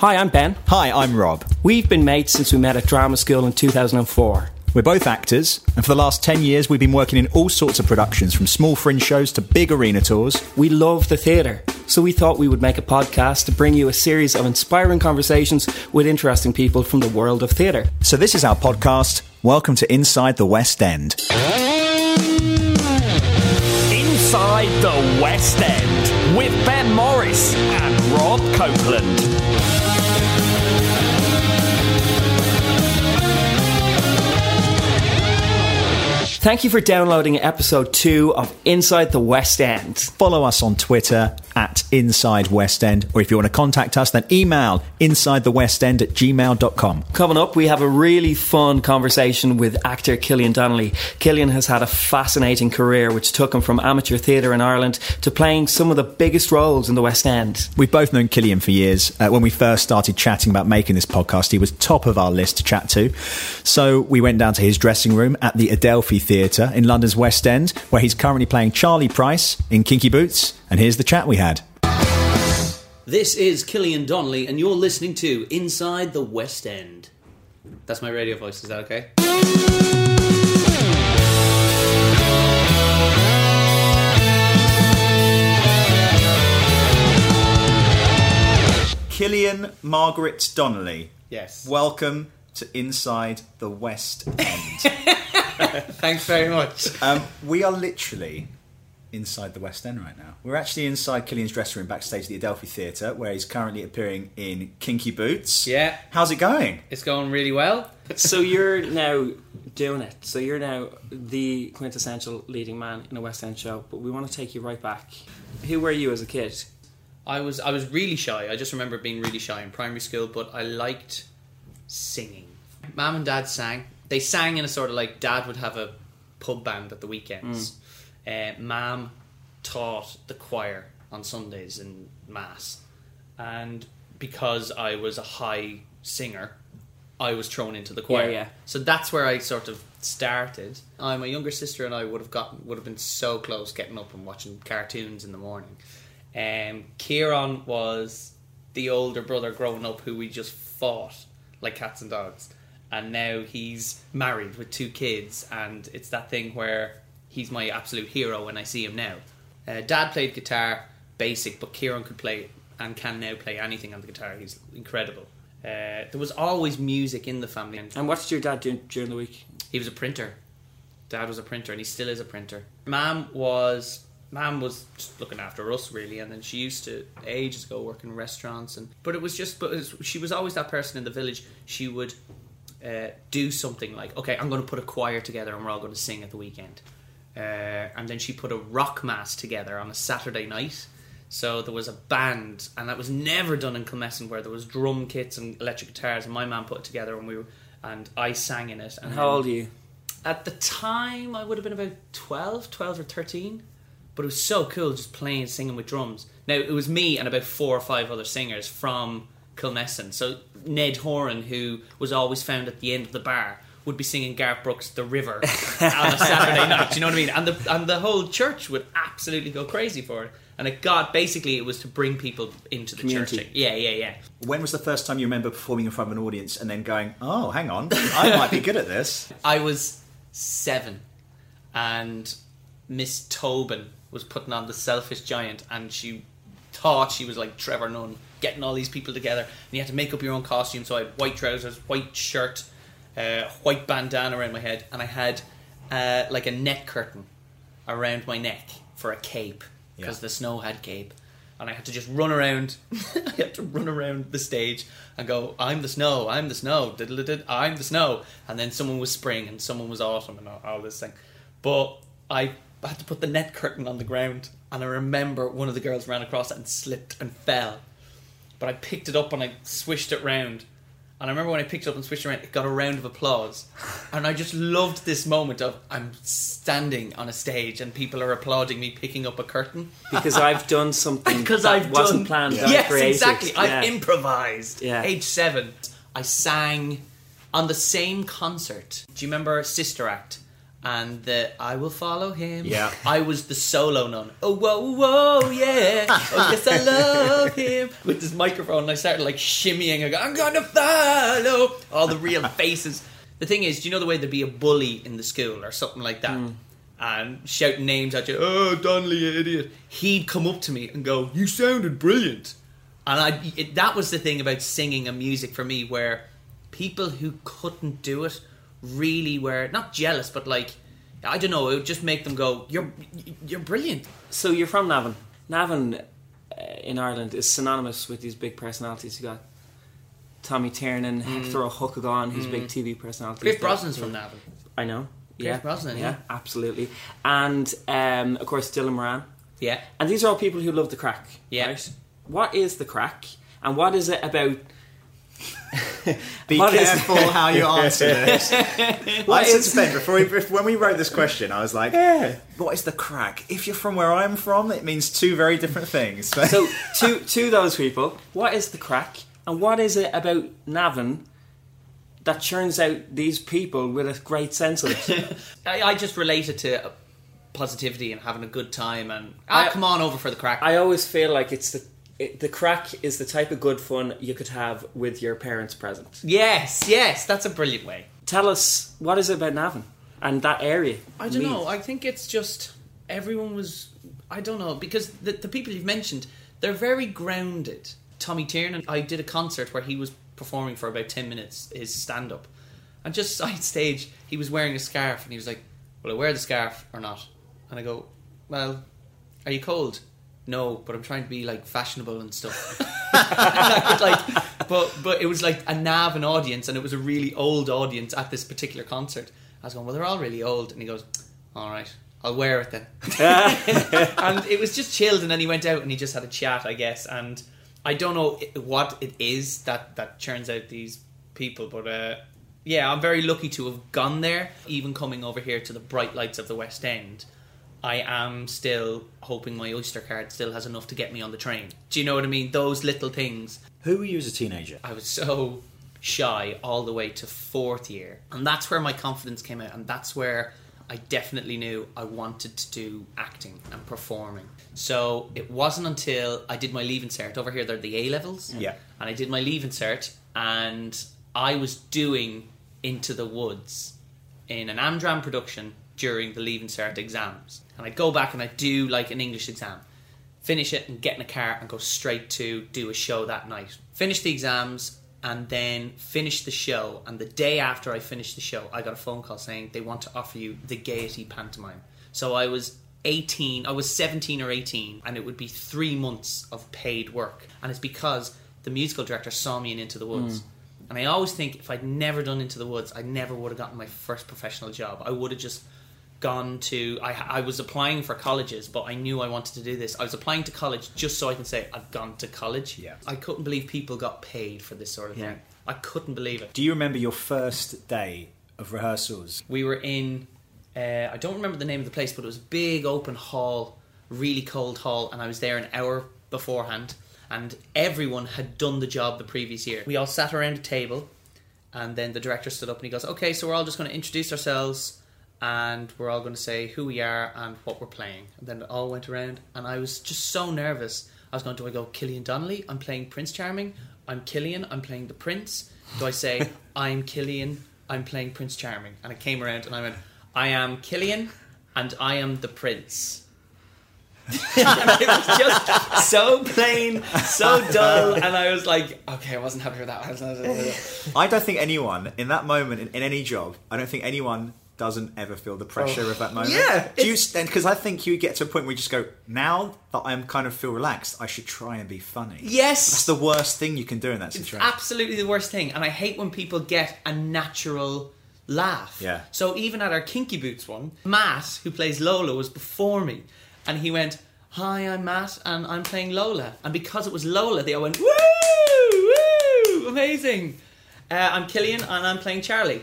Hi, I'm Ben. Hi, I'm Rob. We've been mates since we met at drama school in 2004. We're both actors, and for the last 10 years we've been working in all sorts of productions, from small fringe shows to big arena tours. We love the theatre, so we thought we would make a podcast to bring you a series of inspiring conversations with interesting people from the world of theatre. So this is our podcast. Welcome to Inside the West End. Inside the West End with Ben Morris and Rob Copeland. Thank you for downloading episode 2 of Inside the West End. Follow us on Twitter at Inside West End, or if you want to contact us, then email insidethewestend@gmail.com. Coming up, we have a really fun conversation with actor Killian Donnelly. Killian has had a fascinating career which took him from amateur theatre in Ireland to playing some of the biggest roles in the West End. We've both known Killian for years. When we first started chatting about making this podcast, he was top of our list to chat to. So we went down to his dressing room at the Adelphi Theatre in London's West End, where he's currently playing Charlie Price in Kinky Boots. And here's the chat we had. This is Killian Donnelly, and you're listening to Inside the West End. That's my radio voice, is that okay? Killian Margaret Donnelly. Yes. Welcome to Inside the West End. Thanks very much. We are literally inside the West End right now. We're actually inside Killian's dressing room backstage at the Adelphi Theatre, where he's currently appearing in Kinky Boots. Yeah. How's it going? It's going really well. So you're now doing it. So you're now the quintessential leading man in a West End show, but we want to take you right back. Who were you as a kid? I was really shy. I just remember being really shy in primary school, but I liked singing. Mum and Dad sang. They sang in a sort of like, Dad would have a pub band at the weekends. Mam taught the choir on Sundays in Mass, and because I was a high singer, I was thrown into the choir. Yeah. So that's where I sort of started. My younger sister and I would have been so close, getting up and watching cartoons in the morning. Kieran was the older brother growing up who we just fought like cats and dogs, and now he's married with 2 kids, and it's that thing where he's my absolute hero when I see him now. Dad played guitar, basic, but Kieran could play and can now play anything on the guitar. He's incredible. There was always music in the family. And what did your dad do during the week? He was a printer. Dad was a printer, and he still is a printer. Mam was just looking after us, really, and then she used to, ages ago, work in restaurants. She was always that person in the village. She would do something like, okay, I'm going to put a choir together and we're all going to sing at the weekend. And then she put a rock mass together on a Saturday night, so there was a band, and that was never done in Kilmessan, where there was drum kits and electric guitars, and my man put it together and I sang in it. And how old are you? At the time I would have been about 12 or 13, but it was so cool just playing and singing with drums. Now it was me and about 4 or 5 other singers from Kilmessan, so Ned Horan, who was always found at the end of the bar, would be singing Garth Brooks' The River on a Saturday night, do you know what I mean? And the whole church would absolutely go crazy for it. And it was to bring people into the community. Church. Yeah. When was the first time you remember performing in front of an audience and then going, oh, hang on, I might be good at this? I was 7, and Miss Tobin was putting on The Selfish Giant, and she thought she was like Trevor Nunn, getting all these people together, and you had to make up your own costume, so I had white trousers, white shirt, white bandana around my head, and I had like a net curtain around my neck for a cape, because the snow had cape, and I had to just run around the stage and go, I'm the snow, I'm the snow, and then someone was spring and someone was autumn and all this thing, but I had to put the net curtain on the ground, and I remember one of the girls ran across it and slipped and fell, but I picked it up and I swished it round. And I remember when I picked it up and switched around, it got a round of applause. And I just loved this moment of, I'm standing on a stage and people are applauding me picking up a curtain. Because I've done something wasn't planned. Yeah. Yes, exactly. Yeah. I improvised. Yeah. Age 7. I sang on the same concert. Do you remember Sister Act? and the I will follow him. Yeah. I was the solo nun. Oh, whoa, whoa, yeah. Oh, yes, I love him. With this microphone, and I started like shimmying. I go, I'm going to follow. All the real faces. The thing is, do you know the way there'd be a bully in the school or something like that? Mm. And shouting names at you. Oh, Donnelly, you idiot. He'd come up to me and go, you sounded brilliant. And that was the thing about singing and music for me, where people who couldn't do it really were not jealous, but like, I don't know, it would just make them go, you're brilliant. So you're from Navan. Navan in Ireland is synonymous with these big personalities. You got Tommy Tiernan, Hector O'Huckagon, who's big TV personality. Pierce Brosnan's from Navan. I know. Yeah. Pierce Brosnan, yeah. Absolutely. And of course Dylan Moran. Yeah. And these are all people who love the crack. Yeah. Right? What is the crack? And what is it about... Be careful how you answer this. I suspect when we wrote this question, I was like, what is the crack? If you're from where I'm from, it means two very different things. So to those people, what is the crack? And what is it about Navan that churns out these people with a great sense of it? I just related to positivity and having a good time, and come on over for the crack. I always feel like it's the crack is the type of good fun you could have with your parents present. Yes, that's a brilliant way. Tell us, what is it about Navan and that area? I don't know, I think it's just everyone was, I don't know, because the people you've mentioned, they're very grounded. Tommy Tiernan, I did a concert where he was performing for about 10 minutes, his stand-up. And just side stage, he was wearing a scarf and he was like, will I wear the scarf or not? And I go, well, are you cold? No, but I'm trying to be like fashionable and stuff. And but it was like a Navan audience, and it was a really old audience at this particular concert. I was going, well, they're all really old, and he goes, all right, I'll wear it then. And it was just chilled, and then he went out and he just had a chat, I guess. And I don't know what it is that churns out these people, but yeah, I'm very lucky to have gone there. Even coming over here to the bright lights of the West End, I am still hoping my Oyster card still has enough to get me on the train. Do you know what I mean? Those little things. Who were you as a teenager? I was so shy all the way to 4th year. And that's where my confidence came out. And that's where I definitely knew I wanted to do acting and performing. So it wasn't until I did my Leaving Cert. Over here, they're the A-levels. Yeah. And I did my Leaving Cert. And I was doing Into the Woods in an Amdram production during the Leaving Cert exams. And I'd go back and I'd do like an English exam, finish it and get in a car and go straight to do a show that night. Finish the exams and then finish the show. And the day after I finished the show, I got a phone call saying they want to offer you the Gaiety pantomime. So I was 17 or 18, and it would be 3 months of paid work. And it's because the musical director saw me in Into the Woods. Mm. And I always think if I'd never done Into the Woods, I never would have gotten my first professional job. I would have just... I was applying for colleges, but I knew I wanted to do this. I was applying to college just so I can say I've gone to college. Yeah. I couldn't believe people got paid for this sort of thing. I couldn't believe it. Do you remember your first day of rehearsals? We were in I don't remember the name of the place, but it was a big open hall, really cold hall, and I was there an hour beforehand, and everyone had done the job the previous year. We all sat around a table, and then the director stood up and he goes, okay, so we're all just going to introduce ourselves, and we're all going to say who we are and what we're playing. And then it all went around, and I was just so nervous. I was going, do I go Killian Donnelly? I'm playing Prince Charming. I'm Killian. I'm playing the Prince. Do I say, I'm Killian. I'm playing Prince Charming? And it came around, and I went, I am Killian, and I am the Prince. And it was just so plain, so dull, and I was like, okay, I wasn't happy with that. I don't think anyone, in that moment, in any job, I don't think anyone... doesn't ever feel the pressure of that moment. Yeah, because I think you get to a point where you just go, now that I'm kind of feel relaxed, I should try and be funny. Yes, that's the worst thing you can do in that situation. It's absolutely the worst thing, and I hate when people get a natural laugh. Yeah. So even at our Kinky Boots one, Matt, who plays Lola, was before me, and he went, "Hi, I'm Matt, and I'm playing Lola." And because it was Lola, they all went, "Woo, woo, amazing!" I'm Killian, and I'm playing Charlie.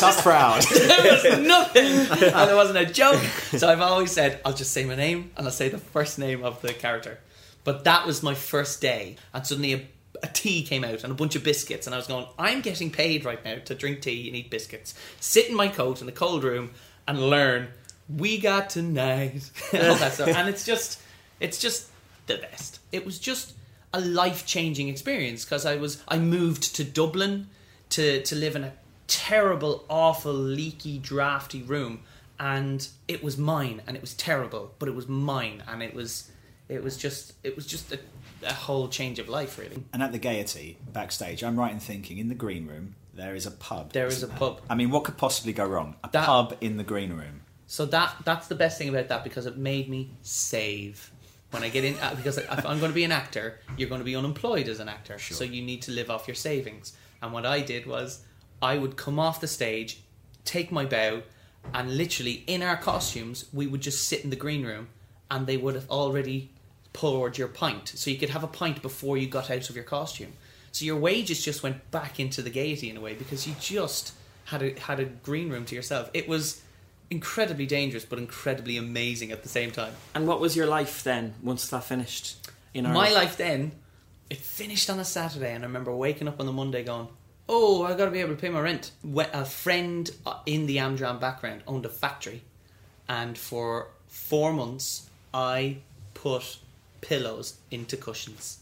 Tough crowd. There was nothing, and there wasn't a joke. So I've always said, I'll just say my name, and I'll say the first name of the character. But that was my first day, and suddenly a, a tea came out and a bunch of biscuits, and I was going, I'm getting paid right now to drink tea and eat biscuits, sit in my coat in a cold room and learn "We Got Tonight" and all that stuff. And it's just the best. It was just a life-changing experience, because I moved to Dublin to live in a terrible, awful, leaky, drafty room, and it was mine, and it was terrible, but it was mine, and it was just a whole change of life, really. And at the Gaiety backstage, I'm right in thinking in the green room there is a pub. There is a pub. I mean, what could possibly go wrong? A pub in the green room. So that's the best thing about that, because it made me save. When I get in, because if I'm going to be an actor, you're going to be unemployed as an actor. Sure. So you need to live off your savings. And what I did was I would come off the stage, take my bow, and literally in our costumes, we would just sit in the green room and they would have already poured your pint. So you could have a pint before you got out of your costume. So your wages just went back into the Gaiety in a way, because you just had a green room to yourself. It was incredibly dangerous, but incredibly amazing at the same time. And what was your life then, once that finished? In Ireland? My life then, it finished on a Saturday, and I remember waking up on the Monday going, oh, I've got to be able to pay my rent. A friend in the Amdram background owned a factory, and for 4 months, I put pillows into cushions.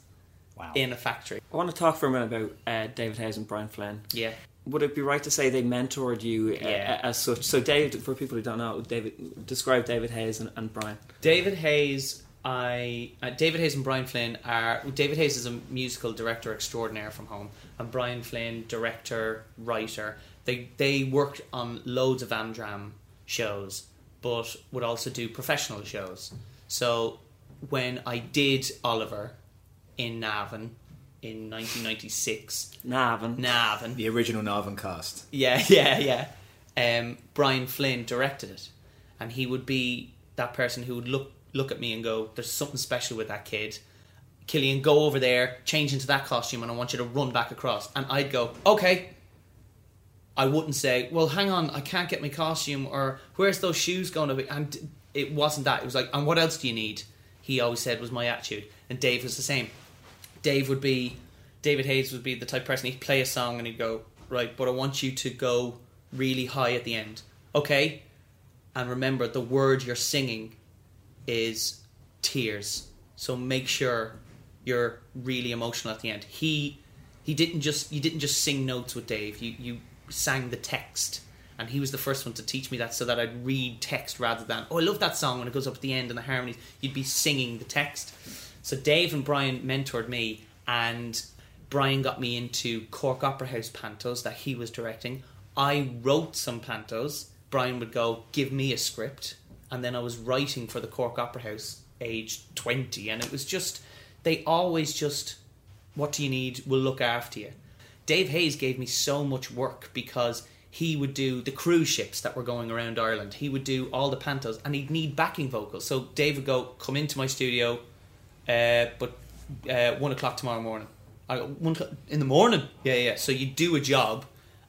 Wow. In a factory. I want to talk for a minute about David Hayes and Brian Flynn. Yeah. Would it be right to say they mentored you as such? So David, for people who don't know, describe David Hayes and Brian. David Hayes and Brian Flynn are... David Hayes is a musical director extraordinaire from home, and Brian Flynn, director, writer. They worked on loads of Amdram shows, but would also do professional shows. So when I did Oliver in Navan... in 1996. Navan. The original Navan cast. Yeah. Brian Flynn directed it. And he would be that person who would look at me and go, there's something special with that kid. Killian, go over there, change into that costume, and I want you to run back across. And I'd go, okay. I wouldn't say, well, hang on, I can't get my costume, or where's those shoes going to be? And it wasn't that. It was like, and what else do you need? He always said was my attitude. And Dave was the same. David Hayes would be the type of person, he'd play a song and he'd go, right, but I want you to go really high at the end. Okay? And remember, the word you're singing is tears. So make sure you're really emotional at the end. You didn't just sing notes with Dave, you sang the text. And he was the first one to teach me that, so that I'd read text rather than, oh, I love that song when it goes up at the end and the harmonies. You'd be singing the text. So Dave and Brian mentored me, and Brian got me into Cork Opera House pantos that he was directing. I wrote some pantos. Brian would go, give me a script. And then I was writing for the Cork Opera House, age 20. And it was just, they always just, what do you need? We'll look after you. Dave Hayes gave me so much work, because he would do the cruise ships that were going around Ireland. He would do all the pantos, and he'd need backing vocals. So Dave would go, come into my studio... But 1 o'clock tomorrow morning. In the morning? Yeah. So you'd do a job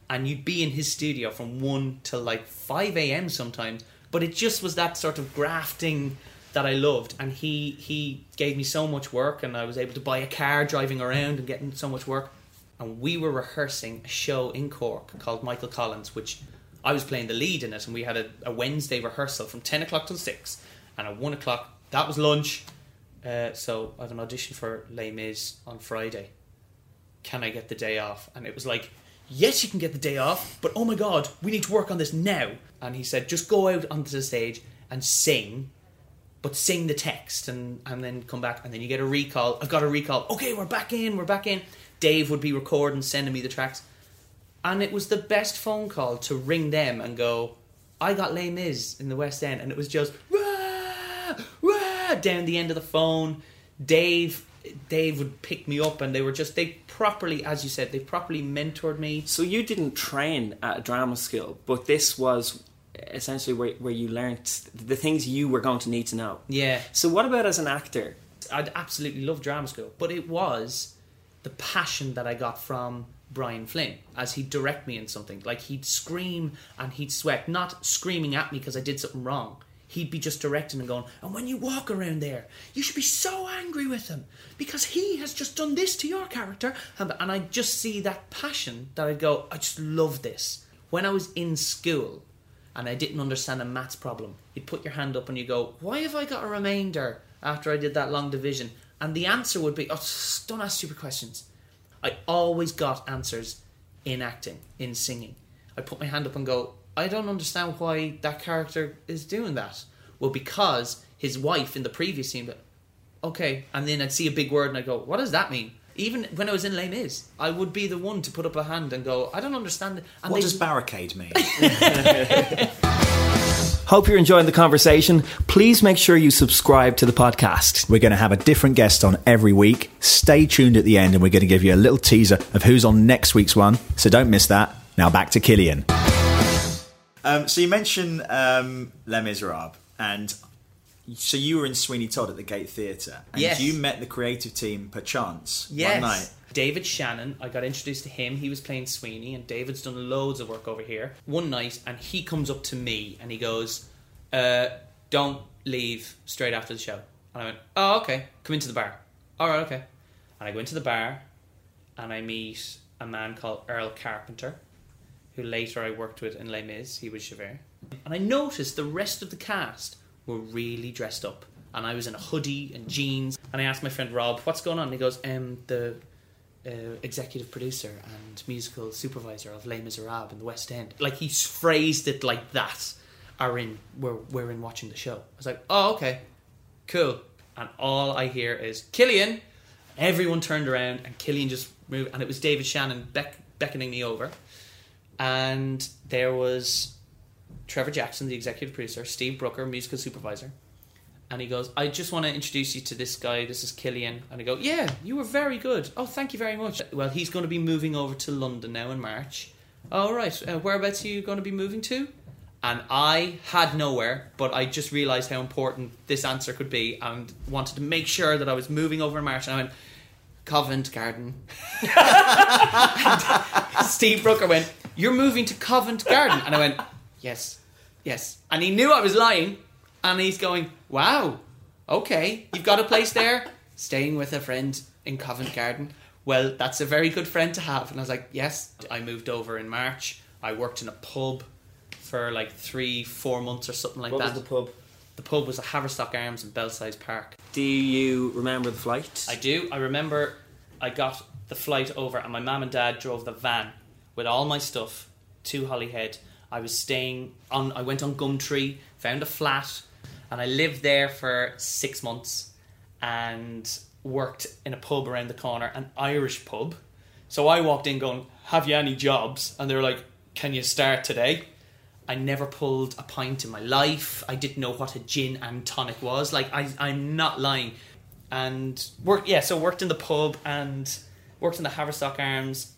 and you'd be in his studio from 1 till like 5 a.m. sometimes. But it just was that sort of grafting that I loved. And he gave me so much work, and I was able to buy a car driving around and getting so much work. And we were rehearsing a show in Cork called Michael Collins, which I was playing the lead in it. And we had a Wednesday rehearsal from 10 o'clock till 6. And at 1 o'clock, that was lunch. So I had an audition for Les Mis on Friday. Can I get the day off? And it was like, yes, you can get the day off, but oh my God, we need to work on this now. And he said, just go out onto the stage and sing, but sing the text, and then come back, and then you get a recall. I've got a recall. Okay, we're back in. Dave would be recording, sending me the tracks. And it was the best phone call to ring them and go, I got Les Mis in the West End. And it was just, down the end of the phone. Dave would pick me up, and they properly mentored me. So you didn't train at a drama skill, but this was essentially where you learnt the things you were going to need to know. Yeah. So what about as an actor? I'd absolutely love drama school, but it was the passion that I got from Brian Flynn, as he'd direct me in something. Like, he'd scream and he'd sweat, not screaming at me because I did something wrong. he'd be just directing and going, and when you walk around there, you should be so angry with him because he has just done this to your character. And I'd just see that passion that I'd go, I just love this. When I was in school and I didn't understand a maths problem, you'd put your hand up and you go, why have I got a remainder after I did that long division? And the answer would be, oh, don't ask stupid questions. I always got answers in acting, in singing. I put my hand up and go, I don't understand why that character is doing that. Well, because his wife in the previous scene, but okay. And then I'd see a big word and I'd go, what does that mean? Even when I was in Les Mis, I would be the one to put up a hand and go, I don't understand it. And what does barricade mean? Hope you're enjoying the conversation. Please make sure you subscribe to the podcast. We're going to have a different guest on every week. Stay tuned at the end and we're going to give you a little teaser of who's on next week's one. So don't miss that. Now back to Killian. So you mentioned Les Miserables, and so you were in Sweeney Todd at the Gate Theatre, and yes, you met the creative team perchance one night. David Shannon, I got introduced to him. He was playing Sweeney, and David's done loads of work over here. One night, and he comes up to me, and he goes, don't leave straight after the show. And I went, oh, okay, come into the bar. All right, okay. And I go into the bar, and I meet a man called Earl Carpenter, who later I worked with in Les Mis. He was Javert. And I noticed the rest of the cast were really dressed up, and I was in a hoodie and jeans. And I asked my friend Rob, what's going on? And he goes, the... executive producer and musical supervisor of Les Miserables in the West End. Like, he's phrased it like that. We're in watching the show. I was like, oh, okay, cool. And all I hear is, Killian! Everyone turned around and Killian just moved, and it was David Shannon beckoning me over. And there was Trevor Jackson, the executive producer, Steve Brooker, musical supervisor. And he goes, I just want to introduce you to this guy. This is Killian. And I go, yeah, you were very good. Oh, thank you very much. Well, he's going to be moving over to London now in March. All right, whereabouts are you going to be moving to? And I had nowhere, but I just realised how important this answer could be and wanted to make sure that I was moving over in March. And I went, Covent Garden. Steve Brooker went, you're moving to Covent Garden? And I went, yes, yes. And he knew I was lying. And he's going, wow, okay, you've got a place there? Staying with a friend in Covent Garden. Well, that's a very good friend to have. And I was like, yes. I moved over in March. I worked in a pub for like 3-4 months or something like that. What was the pub? The pub was a Haverstock Arms in Belsize Park. Do you remember the flight? I do. I remember I got the flight over and my mum and dad drove the van with all my stuff to Holyhead. I was staying on, I went on Gumtree, found a flat, and I lived there for 6 months and worked in a pub around the corner, an Irish pub. So I walked in going, have you any jobs? And they were like, can you start today? I never pulled a pint in my life. I didn't know what a gin and tonic was. Like, I'm not lying. And worked in the pub and worked in the Haverstock Arms.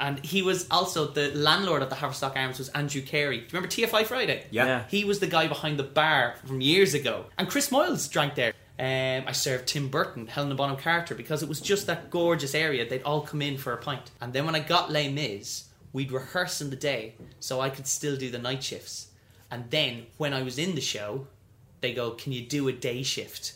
And he was also, the landlord of the Haverstock Arms was Andrew Carey. Do you remember TFI Friday? Yeah. He was the guy behind the bar from years ago. And Chris Moyles drank there. I served Tim Burton, Helena Bonham Carter, because it was just that gorgeous area. They'd all come in for a pint. And then when I got Les Mis, we'd rehearse in the day so I could still do the night shifts. And then when I was in the show, they go, can you do a day shift?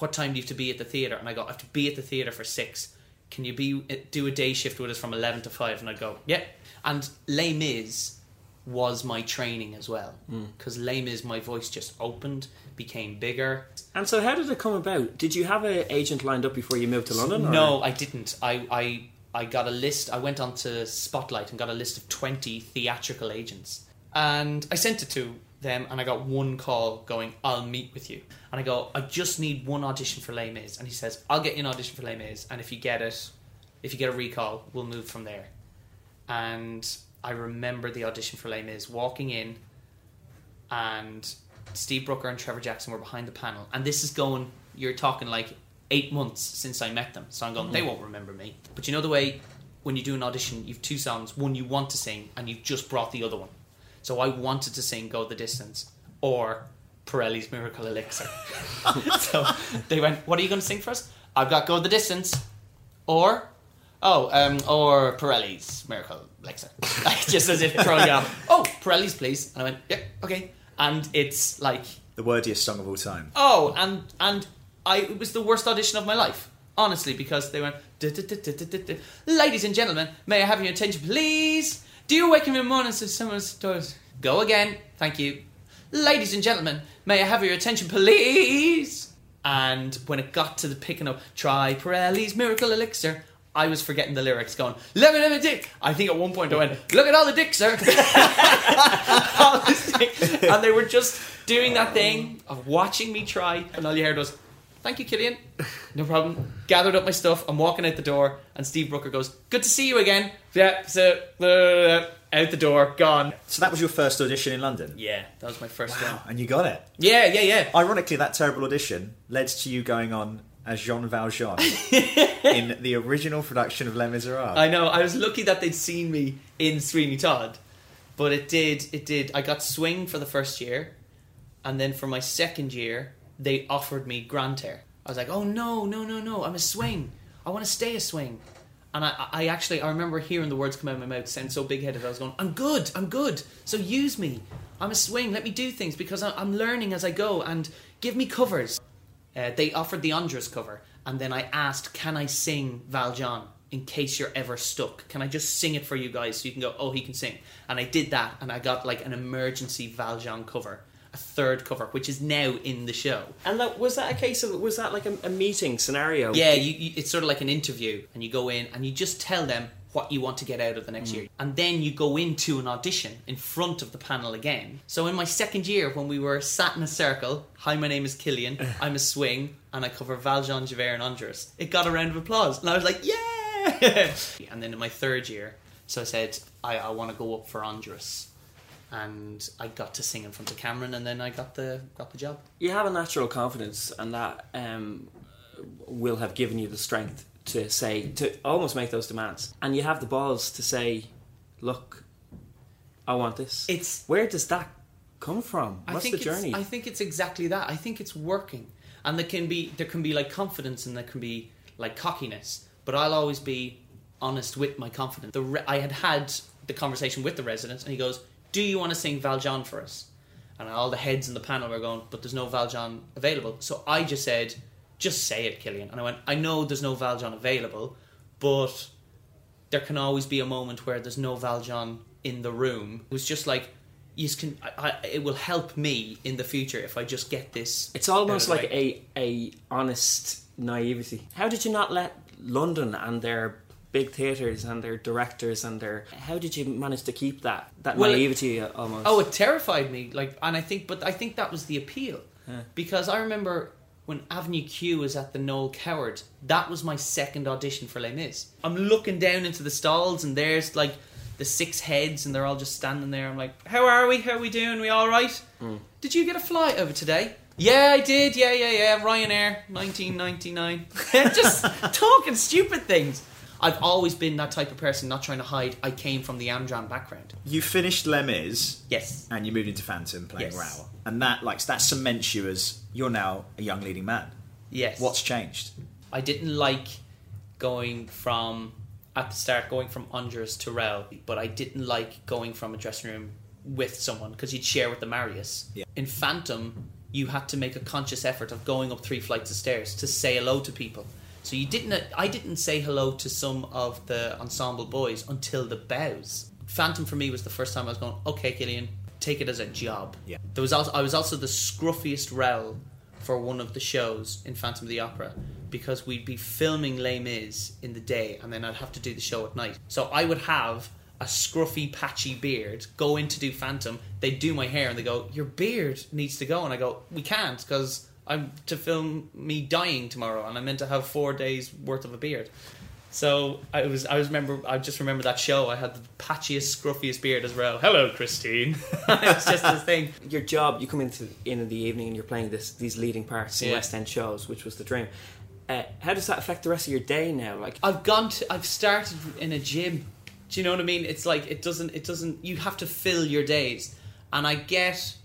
What time do you have to be at the theatre? And I go, I have to be at the theatre for 6. Can you do a day shift with us from 11 to 5? And I'd go, yeah. And Les Mis was my training as well. Because Les Mis, my voice just opened, became bigger. And so how did it come about? Did you have an agent lined up before you moved to London? Or? No, I didn't. I got a list. I went on to Spotlight and got a list of 20 theatrical agents. And I sent it to them and I got one call going, I'll meet with you. And I go, I just need one audition for Les Mis. And he says, I'll get you an audition for Les Mis, and if you get a recall, we'll move from there. And I remember the audition for Les Mis, walking in, and Steve Brooker and Trevor Jackson were behind the panel, and this is going, you're talking like 8 months since I met them, so I'm going, they won't remember me. But you know the way when you do an audition, you've 2 songs, one you want to sing and you've just brought the other one. So I wanted to sing Go The Distance or Pirelli's Miracle Elixir. So they went, what are you going to sing for us? I've got Go The Distance or Pirelli's Miracle Elixir. Just as if throwing out, oh, Pirelli's please. And I went, yeah, okay. And it's like, The wordiest song of all time. Oh, and it was the worst audition of my life. Honestly, because they went... Ladies and gentlemen, may I have your attention, please? Do you wake in the morning to someone's doors? Go again. Thank you. Ladies and gentlemen, may I have your attention, please? And when it got to the picking up, try Pirelli's Miracle Elixir, I was forgetting the lyrics going, let me dick. I think at one point I went, look at all the dicks, sir. And they were just doing that thing of watching me try, and all you heard was, thank you, Killian. No problem. Gathered up my stuff. I'm walking out the door, and Steve Brooker goes, good to see you again. Yeah, so, out the door, gone. So that was your first audition in London? Yeah, that was my first one. And you got it? Yeah. Ironically, that terrible audition led to you going on as Jean Valjean in the original production of Les Misérables. I know. I was lucky that they'd seen me in Sweeney Todd, but it did. I got swing for the first year, and then for my second year... they offered me grand tear. I was like, oh no, I'm a swing. I want to stay a swing. And I remember hearing the words come out of my mouth, sound so big-headed, I was going, I'm good, so use me. I'm a swing, let me do things, because I'm learning as I go, and give me covers. They offered the Andres cover, and then I asked, can I sing Valjean, in case you're ever stuck? Can I just sing it for you guys, so you can go, oh, he can sing. And I did that, and I got like an emergency Valjean cover. A third cover, which is now in the show. And was that like a meeting scenario? Yeah, it's sort of like an interview, and you go in and you just tell them what you want to get out of the next year. And then you go into an audition in front of the panel again. So in my second year, when we were sat in a circle, hi, my name is Killian, I'm a swing, and I cover Valjean, Javert and Andres. It got a round of applause, and I was like, yeah! And then in my third year, so I said, I want to go up for Andres. And I got to sing in front of Cameron, and then I got the job. You have a natural confidence, and that will have given you the strength to say, to almost make those demands. And you have the balls to say, look, I want this. Where does that come from? What's the journey? I think it's exactly that. I think it's working. And there can be like confidence, and there can be like cockiness. But I'll always be honest with my confidence. I had the conversation with the resident, and he goes, do you want to sing Valjean for us? And all the heads in the panel were going, but there's no Valjean available. So I just said, just say it, Killian. And I went, I know there's no Valjean available, but there can always be a moment where there's no Valjean in the room. It was just like, it will help me in the future if I just get this. It's almost like a honest naivety. How did you not let London and their... big theatres and their directors and their... How did you manage to keep that naivety almost? Oh, it terrified me. I think that was the appeal. Yeah. Because I remember when Avenue Q was at the Noel Coward, that was my second audition for Les Mis. I'm looking down into the stalls, and there's like the six heads, and they're all just standing there. I'm like, how are we? How are we doing? We all right? Did you get a flight over today? Yeah, I did. Yeah. Ryanair, 1999. Just talking stupid things. I've always been that type of person, not trying to hide. I came from the Amdram background. You finished Les Mis. Yes. And you moved into Phantom playing Raoul. And that cements you as you're now a young leading man. Yes. What's changed? I didn't like going from Andres to Raoul, but I didn't like going from a dressing room with someone because you'd share with the Marius. Yeah. In Phantom, you had to make a conscious effort of going up three flights of stairs to say hello to people. So I didn't say hello to some of the ensemble boys until the bows. Phantom for me was the first time I was going, okay, Killian, take it as a job. Yeah. I was also the scruffiest Raoul for one of the shows in Phantom of the Opera, because we'd be filming Les Mis in the day, and then I'd have to do the show at night. So I would have a scruffy, patchy beard, go in to do Phantom, they do my hair, and they go, your beard needs to go. And I go, we can't, because... I'm to film me dying tomorrow, and I'm meant to have 4 days worth of a beard. So I just remember that show. I had the patchiest, scruffiest beard as well. Hello, Christine. It's just this thing. Your job, you come in the evening and you're playing these leading parts in West End shows, which was the dream. How does that affect the rest of your day now? Like I've started in a gym. Do you know what I mean? It's like it doesn't. You have to fill your days, and I get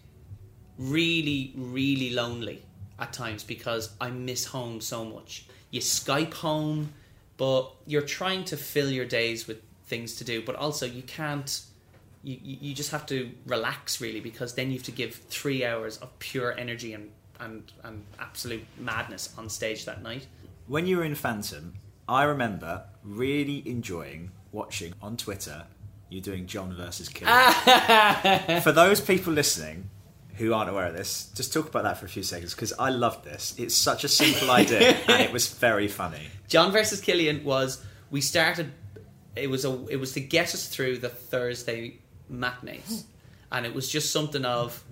really, really lonely at times because I miss home so much. You Skype home, but you're trying to fill your days with things to do, but also you can't you just have to relax, really, because then you have to give 3 hours of pure energy and absolute madness on stage that night. When you were in Phantom, I remember really enjoying watching on Twitter you doing John versus Killian. For those people listening who aren't aware of this, just talk about that for a few seconds, because I love this. It's such a simple idea, and it was very funny. John versus Killian was, we started, it was to get us through the Thursday matinees, and it was just something of,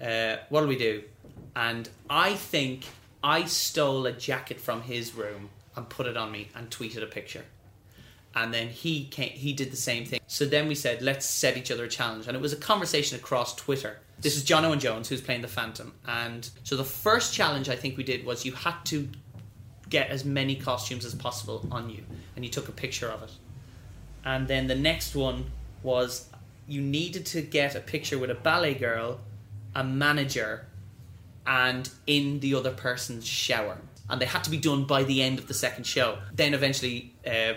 what do we do? And I think I stole a jacket from his room and put it on me and tweeted a picture. And then he did the same thing. So then we said, let's set each other a challenge. And it was a conversation across Twitter. This is John Owen Jones, who's playing the Phantom. And so the first challenge I think we did was you had to get as many costumes as possible on you. And you took a picture of it. And then the next one was you needed to get a picture with a ballet girl, a manager, and in the other person's shower. And they had to be done by the end of the second show. Then eventually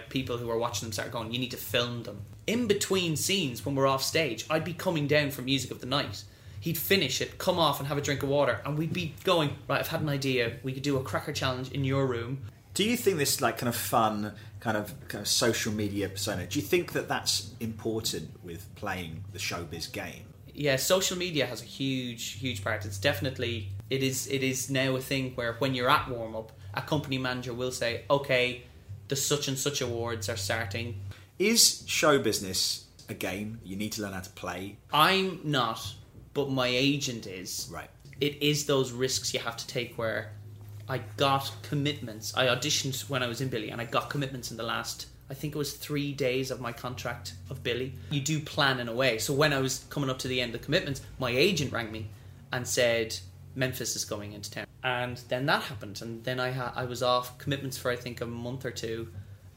people who were watching them started going, you need to film them. In between scenes, when we're off stage, I'd be coming down for music of the night. He'd finish it, come off and have a drink of water, and we'd be going, right, I've had an idea. We could do a cracker challenge in your room. Do you think this like kind of fun, kind of social media persona, do you think that that's important with playing the showbiz game? Yeah, social media has a huge part. It's definitely, it is now a thing where when you're at warm-up, a company manager will say, okay, the such and such awards are starting. Is show business a game you need to learn how to play? I'm not, but my agent is. Right. It is those risks you have to take where I got commitments. I auditioned when I was in Billy and I got commitments in the last, I think it was 3 days of my contract of Billy. You do plan in a way. So when I was coming up to the end of the commitments, my agent rang me and said, Memphis is going into town. And then that happened. And then I was off commitments for, I think, a month or two.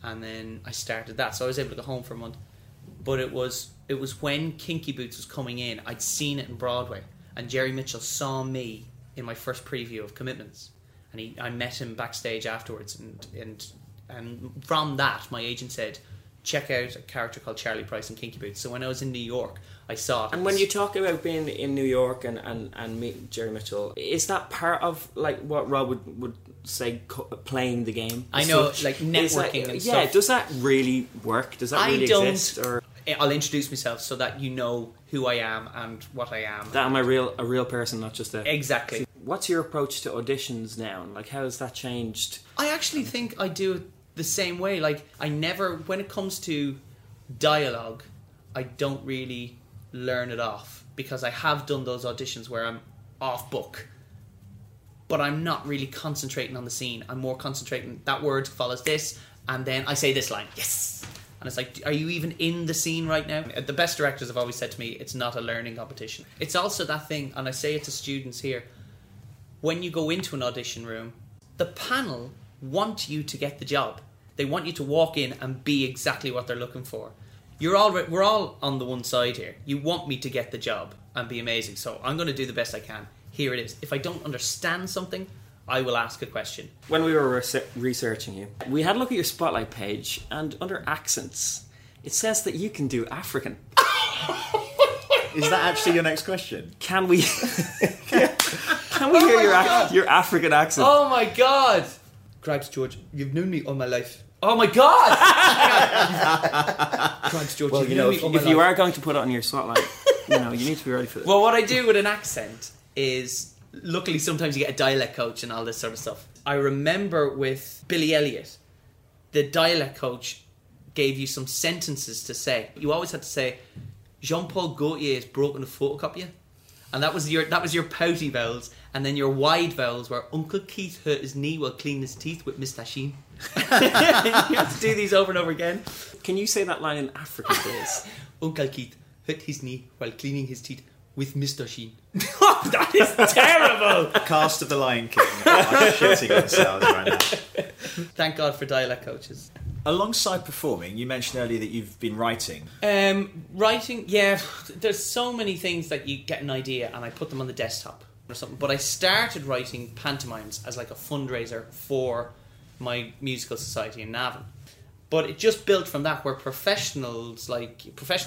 And then I started that. So I was able to go home for a month. But it was when Kinky Boots was coming in. I'd seen it in Broadway. And Jerry Mitchell saw me in my first preview of commitments. And I met him backstage afterwards and from that, my agent said, check out a character called Charlie Price in Kinky Boots. So when I was in New York, I saw it. And when you talk about being in New York and meeting Jerry Mitchell, is that part of like what Rob would say, playing the game? I know, so, like networking and stuff. Yeah, does that really work? Does that really exist? Or? I'll introduce myself so that you know who I am and what I am. That I'm a real person, not just a... Exactly. What's your approach to auditions now? Like, how has that changed? I actually think I do it the same way. Like, I never... When it comes to dialogue, I don't really learn it off because I have done those auditions where I'm off book. But I'm not really concentrating on the scene. I'm more concentrating... That word follows this, and then I say this line. Yes! And it's like, are you even in the scene right now? The best directors have always said to me, it's not a learning competition. It's also that thing, and I say it to students here... When you go into an audition room, the panel want you to get the job. They want you to walk in and be exactly what they're looking for. We're all on the one side here. You want me to get the job and be amazing, so I'm going to do the best I can. Here it is. If I don't understand something, I will ask a question. When we were researching you, we had a look at your Spotlight page, and under accents, it says that you can do African. Is that actually your next question? Can we... Can we hear your African accent? Oh my God! Cripes, George, you've known me all my life. Oh my God! Cripes, George, well, you've known me all my life. If you are going to put it on your Spotlight, you need to be ready for this. Well, what I do with an accent is, luckily sometimes you get a dialect coach and all this sort of stuff. I remember with Billy Elliot, the dialect coach gave you some sentences to say. You always had to say, Jean-Paul Gaultier is broken to photocopy. And that was your pouty vowels, and then your wide vowels were Uncle Keith hurt his knee while cleaning his teeth with mistachine. You have to do these over and over again. Can you say that line in African, please? Uncle Keith hurt his knee while cleaning his teeth with mistachine. Oh, that is terrible! Cast of the Lion King. I'm shitting themselves right now. Thank God for dialect coaches. Alongside performing, you mentioned earlier that you've been writing. Writing, yeah. There's so many things that you get an idea and I put them on the desktop or something. But I started writing pantomimes as like a fundraiser for my musical society in Navan. But it just built from that, where professional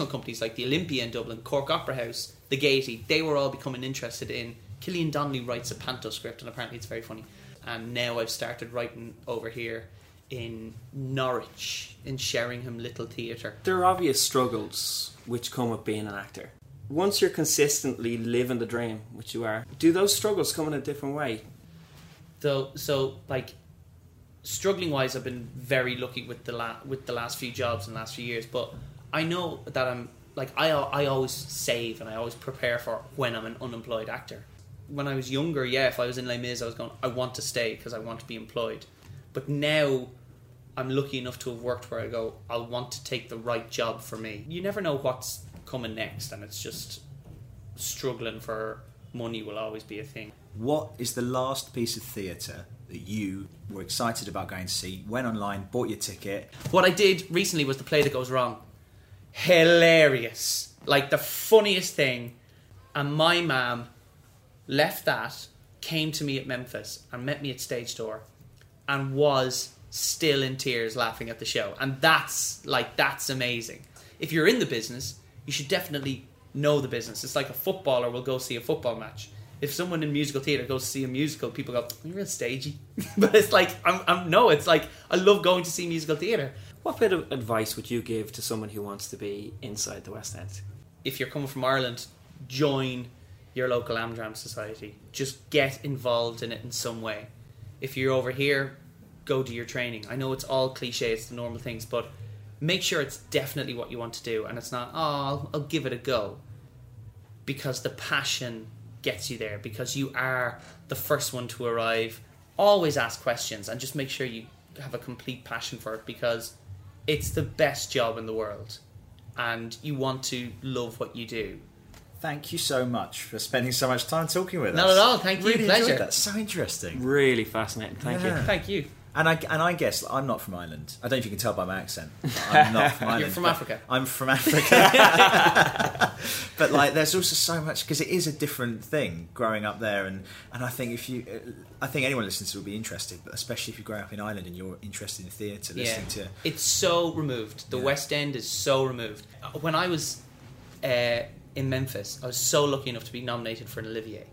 companies like the Olympia in Dublin, Cork Opera House, the Gaiety, they were all becoming interested in. Killian Donnelly writes a panto script, and apparently it's very funny. And now I've started writing over here in Norwich, in Sheringham Little Theatre. There are obvious struggles which come with being an actor. Once you're consistently living the dream, which you are, do those struggles come in a different way? So, struggling-wise, I've been very lucky with the last few jobs and last few years, but I know that I always save and I always prepare for when I'm an unemployed actor. When I was younger, if I was in Les Mis, I was going, I want to stay because I want to be employed. But now I'm lucky enough to have worked where I go, I'll want to take the right job for me. You never know what's coming next, and it's just struggling for money will always be a thing. What is the last piece of theatre that you were excited about going to see, went online, bought your ticket? What I did recently was The Play That Goes Wrong. Hilarious. Like the funniest thing. And my mam left that, came to me at Memphis and met me at stage door and was still in tears laughing at the show. And that's amazing. If you're in the business, you should definitely know the business. It's like a footballer will go see a football match. If someone in musical theatre goes to see a musical, people go, you're real stagey. But it's like, I love going to see musical theatre. What bit of advice would you give to someone who wants to be inside the West End? If you're coming from Ireland, join your local Amdram society. Just get involved in it in some way. If you're over here, go do your training. I know it's all cliche, it's the normal things, but make sure it's definitely what you want to do, and it's not, I'll give it a go. Because the passion gets you there, because you are the first one to arrive. Always ask questions and just make sure you have a complete passion for it, because it's the best job in the world and you want to love what you do. Thank you so much for spending so much time talking with us. Not at all, thank you, really pleasure. That's so interesting. Really fascinating, thank you. Thank you. And I guess I'm not from Ireland. I don't know if you can tell by my accent. I'm not from Ireland. You're from Africa. I'm from Africa. But there's also so much, because it is a different thing growing up there. And I think I think anyone listening to it will be interested, but especially if you grow up in Ireland and you're interested in theatre, listening to it's so removed. The West End is so removed. When I was in Memphis, I was so lucky enough to be nominated for an Olivier.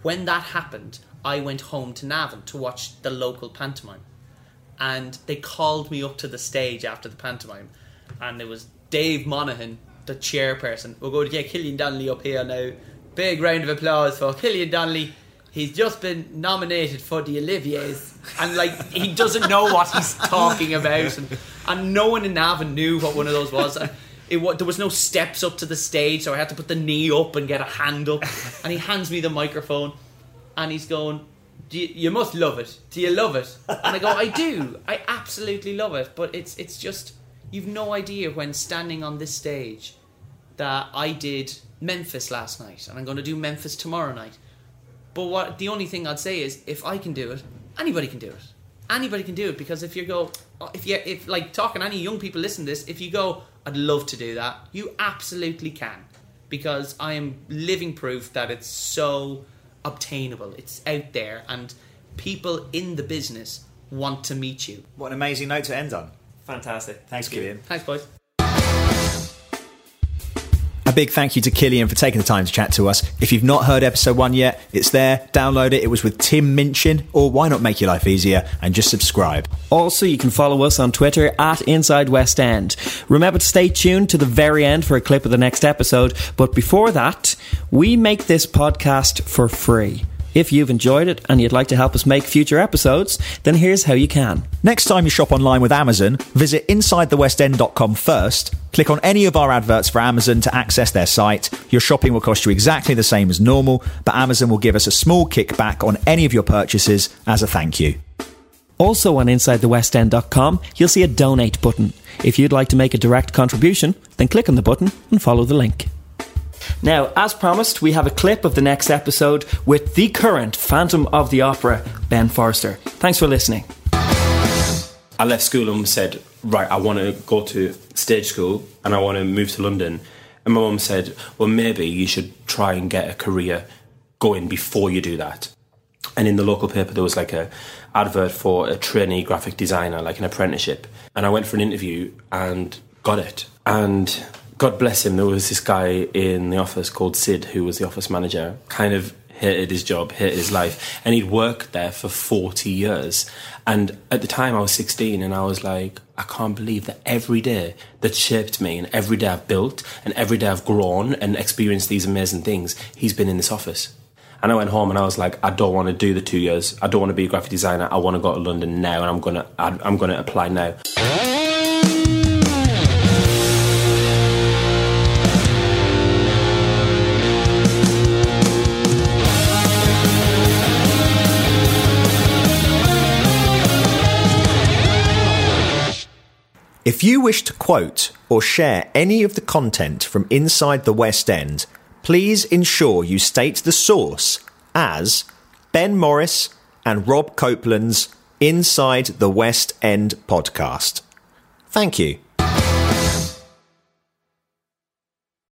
When that happened, I went home to Navan to watch the local pantomime. And they called me up to the stage after the pantomime, and it was Dave Monaghan, the chairperson. We're going to get Killian Donnelly up here now. Big round of applause for Killian Donnelly. He's just been nominated for the Olivier's, and he doesn't know what he's talking about, and no one in Navan knew what one of those was. And there was no steps up to the stage, so I had to put the knee up and get a hand up. And he hands me the microphone, and he's going, You must love it. Do you love it? And I go, I do. I absolutely love it. But it's just, you've no idea when standing on this stage that I did Memphis last night, and I'm going to do Memphis tomorrow night. But the only thing I'd say is, if I can do it, anybody can do it. Anybody can do it, because if talking to any young people listen to this, if you go, I'd love to do that, you absolutely can, because I am living proof that it's so obtainable. It's out there, and people in the business want to meet you. What an amazing note to end on. Fantastic. Thanks, Killian. Thanks, boys. A big thank you to Killian for taking the time to chat to us. If you've not heard episode 1 yet, it's there. Download it. It was with Tim Minchin, or why not make your life easier and just subscribe. Also, you can follow us on Twitter at Inside West End. Remember to stay tuned to the very end for a clip of the next episode. But before that, we make this podcast for free. If you've enjoyed it and you'd like to help us make future episodes, then here's how you can. Next time you shop online with Amazon, visit InsideTheWestEnd.com first, click on any of our adverts for Amazon to access their site. Your shopping will cost you exactly the same as normal, but Amazon will give us a small kickback on any of your purchases as a thank you. Also on InsideTheWestEnd.com, you'll see a donate button. If you'd like to make a direct contribution, then click on the button and follow the link. Now, as promised, we have a clip of the next episode with the current Phantom of the Opera, Ben Forrester. Thanks for listening. I left school and said, right, I want to go to stage school and I want to move to London. And my mum said, well, maybe you should try and get a career going before you do that. And in the local paper, there was like a advert for a trainee graphic designer, like an apprenticeship. And I went for an interview and got it. And God bless him, there was this guy in the office called Sid, who was the office manager, kind of hated his job, hated his life. And he'd worked there for 40 years. And at the time I was 16 and I was like, I can't believe that every day that shaped me and every day I've built and every day I've grown and experienced these amazing things, he's been in this office. And I went home and I was like, I don't want to do the 2 years. I don't want to be a graphic designer. I want to go to London now and I'm going to apply now. If you wish to quote or share any of the content from Inside the West End, please ensure you state the source as Ben Morris and Rob Copeland's Inside the West End podcast. Thank you.